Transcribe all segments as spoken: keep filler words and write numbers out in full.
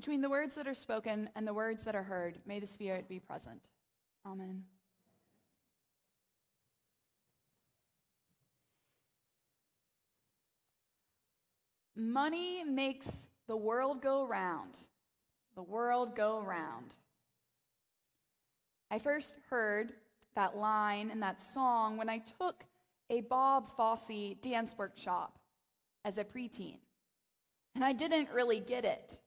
Between the words that are spoken and the words that are heard, may the Spirit be present. Amen. Money makes the world go round. The world go round. I first heard that line and that song when I took a Bob Fosse dance workshop as a preteen. And I didn't really get it.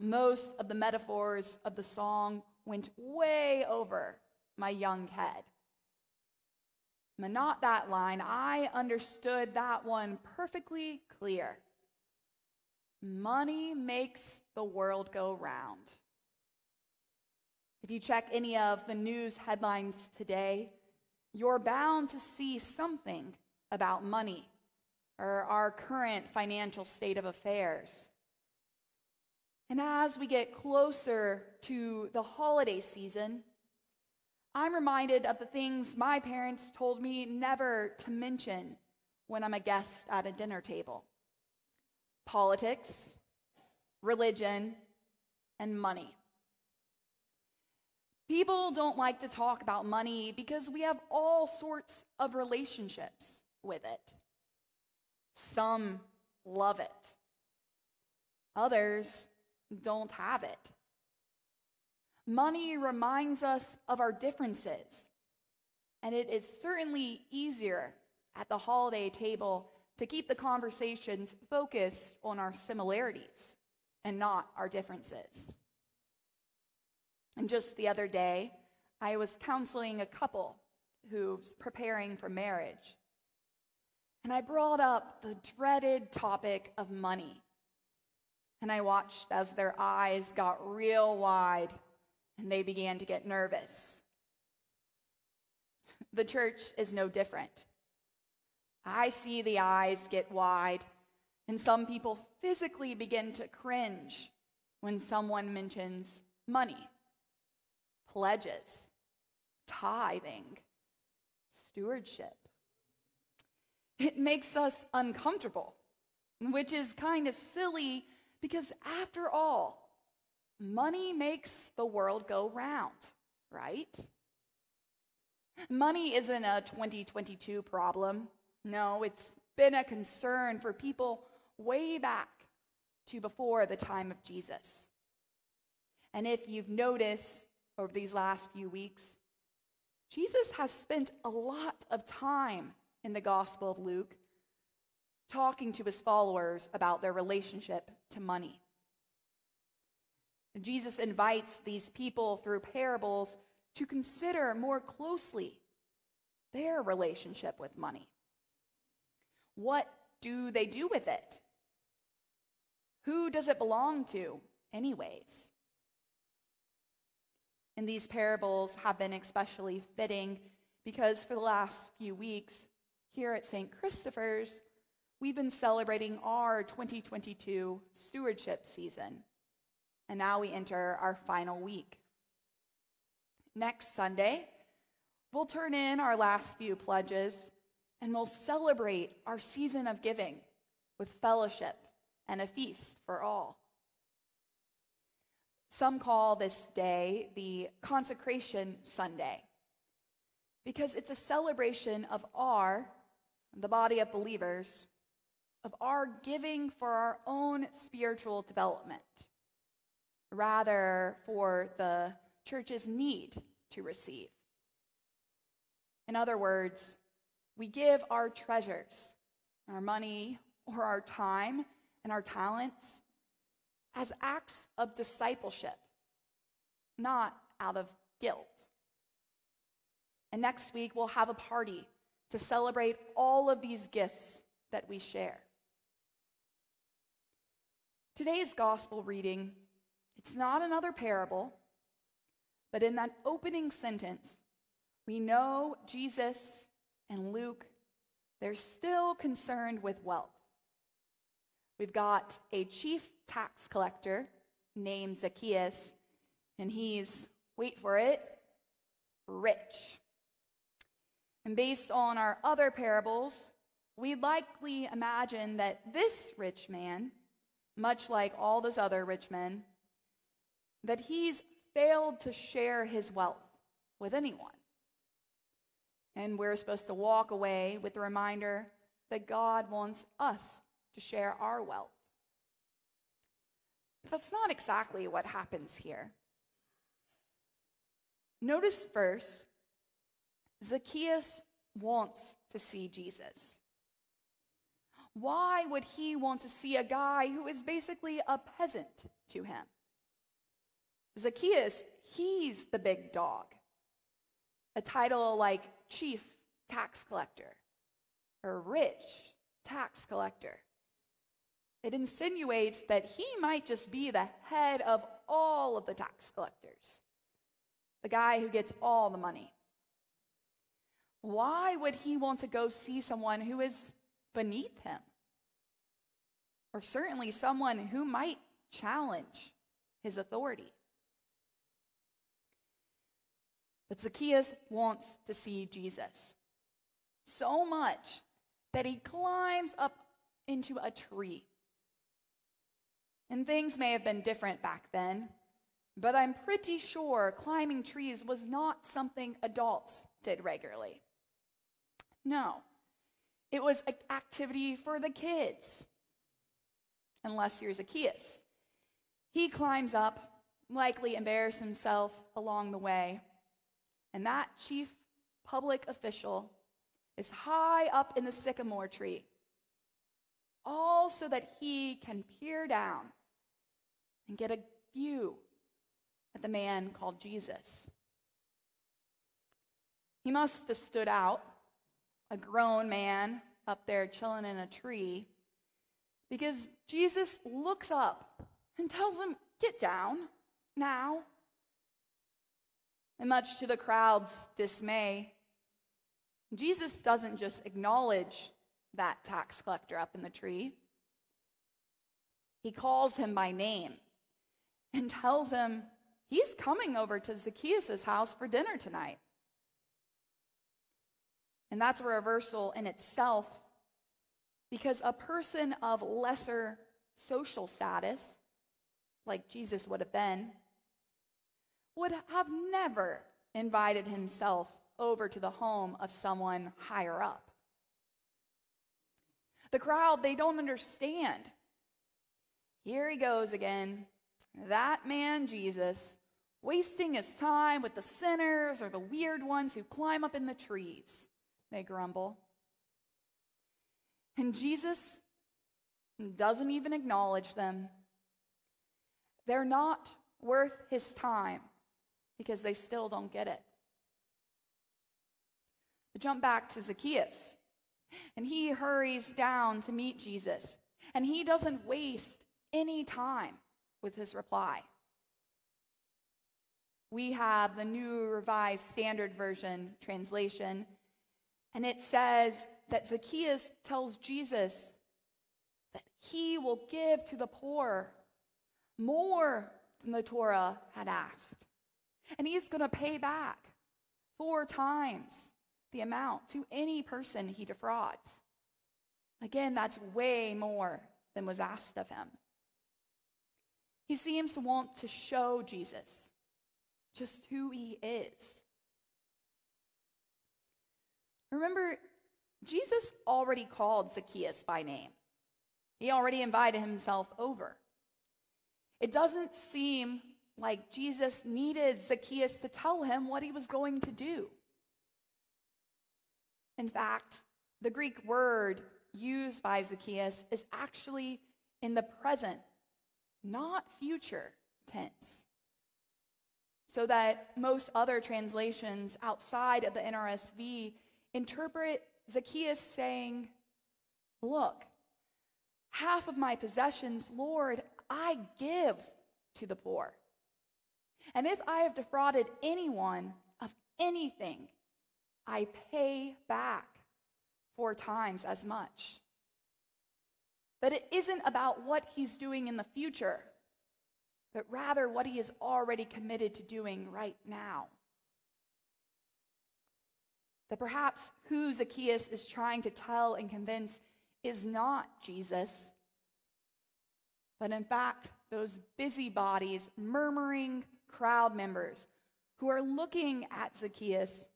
Most of the metaphors of the song went way over my young head. But not that line. I understood that one perfectly clear. Money makes the world go round. If you check any of the news headlines today, you're bound to see something about money or our current financial state of affairs. And as we get closer to the holiday season, I'm reminded of the things my parents told me never to mention when I'm a guest at a dinner table: politics, religion, and money. People don't like to talk about money because we have all sorts of relationships with it. Some love it. Others don't have it. Money reminds us of our differences, and it is certainly easier at the holiday table to keep the conversations focused on our similarities and not our differences. And just the other day, I was counseling a couple who's preparing for marriage, and I brought up the dreaded topic of money. And I watched as their eyes got real wide and they began to get nervous. The church is no different. I see the eyes get wide, and some people physically begin to cringe when someone mentions money, pledges, tithing, stewardship. It makes us uncomfortable, which is kind of silly because, after all, money makes the world go round, right? Money isn't a twenty twenty-two problem. No, it's been a concern for people way back to before the time of Jesus. And if you've noticed over these last few weeks, Jesus has spent a lot of time in the Gospel of Luke talking to his followers about their relationship to money. Jesus invites these people through parables to consider more closely their relationship with money. What do they do with it? Who does it belong to, anyways? And these parables have been especially fitting because for the last few weeks, here at Saint Christopher's, we've been celebrating our twenty twenty-two stewardship season. And now we enter our final week. Next Sunday, we'll turn in our last few pledges, and we'll celebrate our season of giving with fellowship and a feast for all. Some call this day the Consecration Sunday, because it's a celebration of our, the body of believers, of our giving for our own spiritual development, rather for the church's need to receive. In other words, we give our treasures, our money, or our time and our talents as acts of discipleship, not out of guilt. And next week, we'll have a party to celebrate all of these gifts that we share. Today's gospel reading, it's not another parable, but in that opening sentence, we know Jesus and Luke, they're still concerned with wealth. We've got a chief tax collector named Zacchaeus, and he's, wait for it, rich. And based on our other parables, we likely imagine that this rich man much like all those other rich men, that he's failed to share his wealth with anyone. And we're supposed to walk away with the reminder that God wants us to share our wealth. But that's not exactly what happens here. Notice first, Zacchaeus wants to see Jesus. Why would he want to see a guy who is basically a peasant to him? Zacchaeus, he's the big dog. A title like chief tax collector or rich tax collector. It insinuates that he might just be the head of all of the tax collectors, the guy who gets all the money. Why would he want to go see someone who is beneath him? Or certainly someone who might challenge his authority. But Zacchaeus wants to see Jesus so much that he climbs up into a tree. And things may have been different back then, but I'm pretty sure climbing trees was not something adults did regularly. No, it was an activity for the kids, unless you're Zacchaeus. He climbs up, likely embarrassed himself along the way, and that chief public official is high up in the sycamore tree, all so that he can peer down and get a view at the man called Jesus. He must have stood out, a grown man up there chilling in a tree, because Jesus looks up and tells him, "Get down now." And much to the crowd's dismay, Jesus doesn't just acknowledge that tax collector up in the tree. He calls him by name and tells him he's coming over to Zacchaeus' house for dinner tonight. And that's a reversal in itself, because a person of lesser social status, like Jesus would have been, would have never invited himself over to the home of someone higher up. The crowd, they don't understand. Here he goes again, that man Jesus, wasting his time with the sinners or the weird ones who climb up in the trees, they grumble. And Jesus doesn't even acknowledge them. They're not worth his time, because they still don't get it. But jump back to Zacchaeus, and he hurries down to meet Jesus, and he doesn't waste any time with his reply. We have the New Revised Standard Version translation, and it says that Zacchaeus tells Jesus that he will give to the poor more than the Torah had asked. And he's going to pay back four times the amount to any person he defrauds. Again, that's way more than was asked of him. He seems to want to show Jesus just who he is. Remember, Jesus already called Zacchaeus by name. He already invited himself over. It doesn't seem like Jesus needed Zacchaeus to tell him what he was going to do. In fact, the Greek word used by Zacchaeus is actually in the present, not future tense. So that most other translations outside of the N R S V interpret Zacchaeus saying, "Look, half of my possessions, Lord, I give to the poor. And if I have defrauded anyone of anything, I pay back four times as much." That it isn't about what he's doing in the future, but rather what he is already committed to doing right now. That perhaps who Zacchaeus is trying to tell and convince is not Jesus, but in fact, those busybodies, murmuring crowd members who are looking at Zacchaeus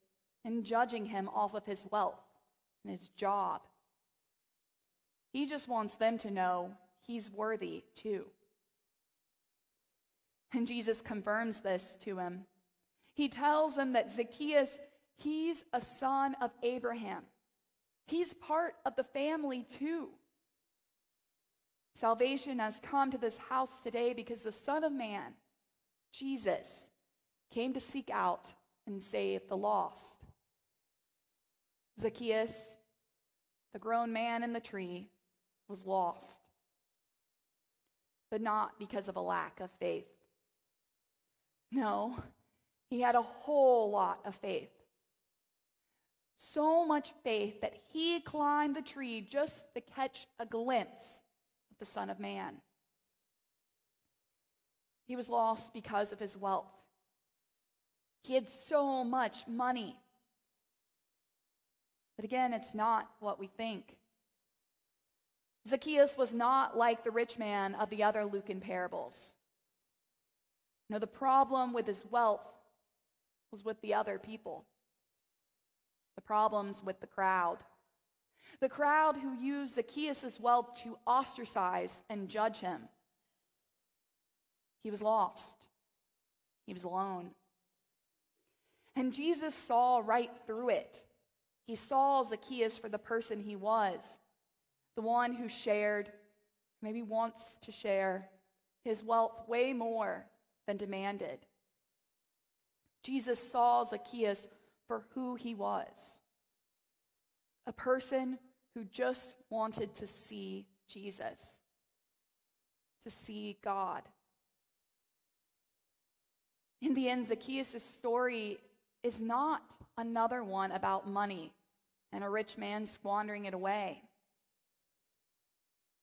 and judging him off of his wealth and his job. He just wants them to know he's worthy too. And Jesus confirms this to him. He tells him that Zacchaeus, he's a son of Abraham. He's part of the family too. Salvation has come to this house today because the Son of Man, Jesus, came to seek out and save the lost. Zacchaeus, the grown man in the tree, was lost, but not because of a lack of faith. No, he had a whole lot of faith. So much faith that he climbed the tree just to catch a glimpse of the Son of Man. He was lost because of his wealth. He had so much money. But again, it's not what we think. Zacchaeus was not like the rich man of the other Lucan parables. No, the problem with his wealth was with the other people. The problem's with the crowd. The crowd who used Zacchaeus' wealth to ostracize and judge him. He was lost. He was alone. And Jesus saw right through it. He saw Zacchaeus for the person he was, the one who shared, maybe wants to share, his wealth way more than demanded. Jesus saw Zacchaeus for who he was, a person who just wanted to see Jesus, to see God. In the end, Zacchaeus' story is not another one about money and a rich man squandering it away.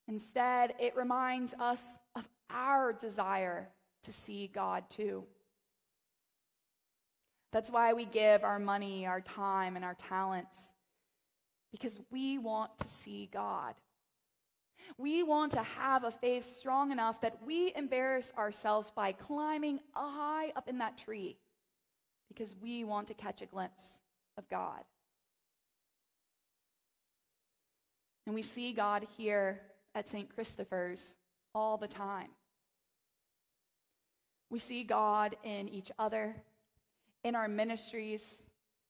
Instead, it reminds us of our desire to see God too. That's why we give our money, our time, and our talents, because we want to see God. We want to have a faith strong enough that we embarrass ourselves by climbing high up in that tree, because we want to catch a glimpse of God. And we see God here at Saint Christopher's all the time. We see God in each other, in our ministries,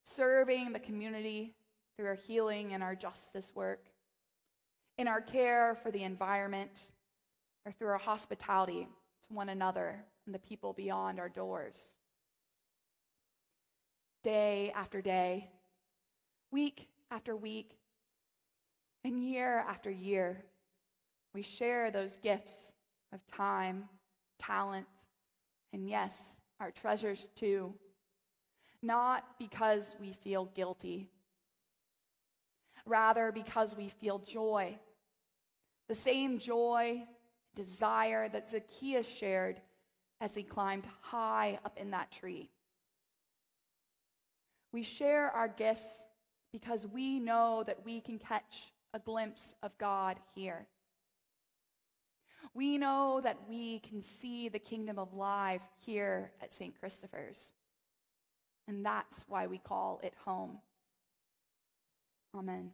serving the community through our healing and our justice work, in our care for the environment, or through our hospitality to one another and the people beyond our doors. Day after day, week after week, and year after year, we share those gifts of time, talent, and yes, our treasures too, not because we feel guilty, rather because we feel joy, the same joy, desire that Zacchaeus shared as he climbed high up in that tree. We share our gifts because we know that we can catch a glimpse of God here. We know that we can see the kingdom of life here at Saint Christopher's. And that's why we call it home. Amen.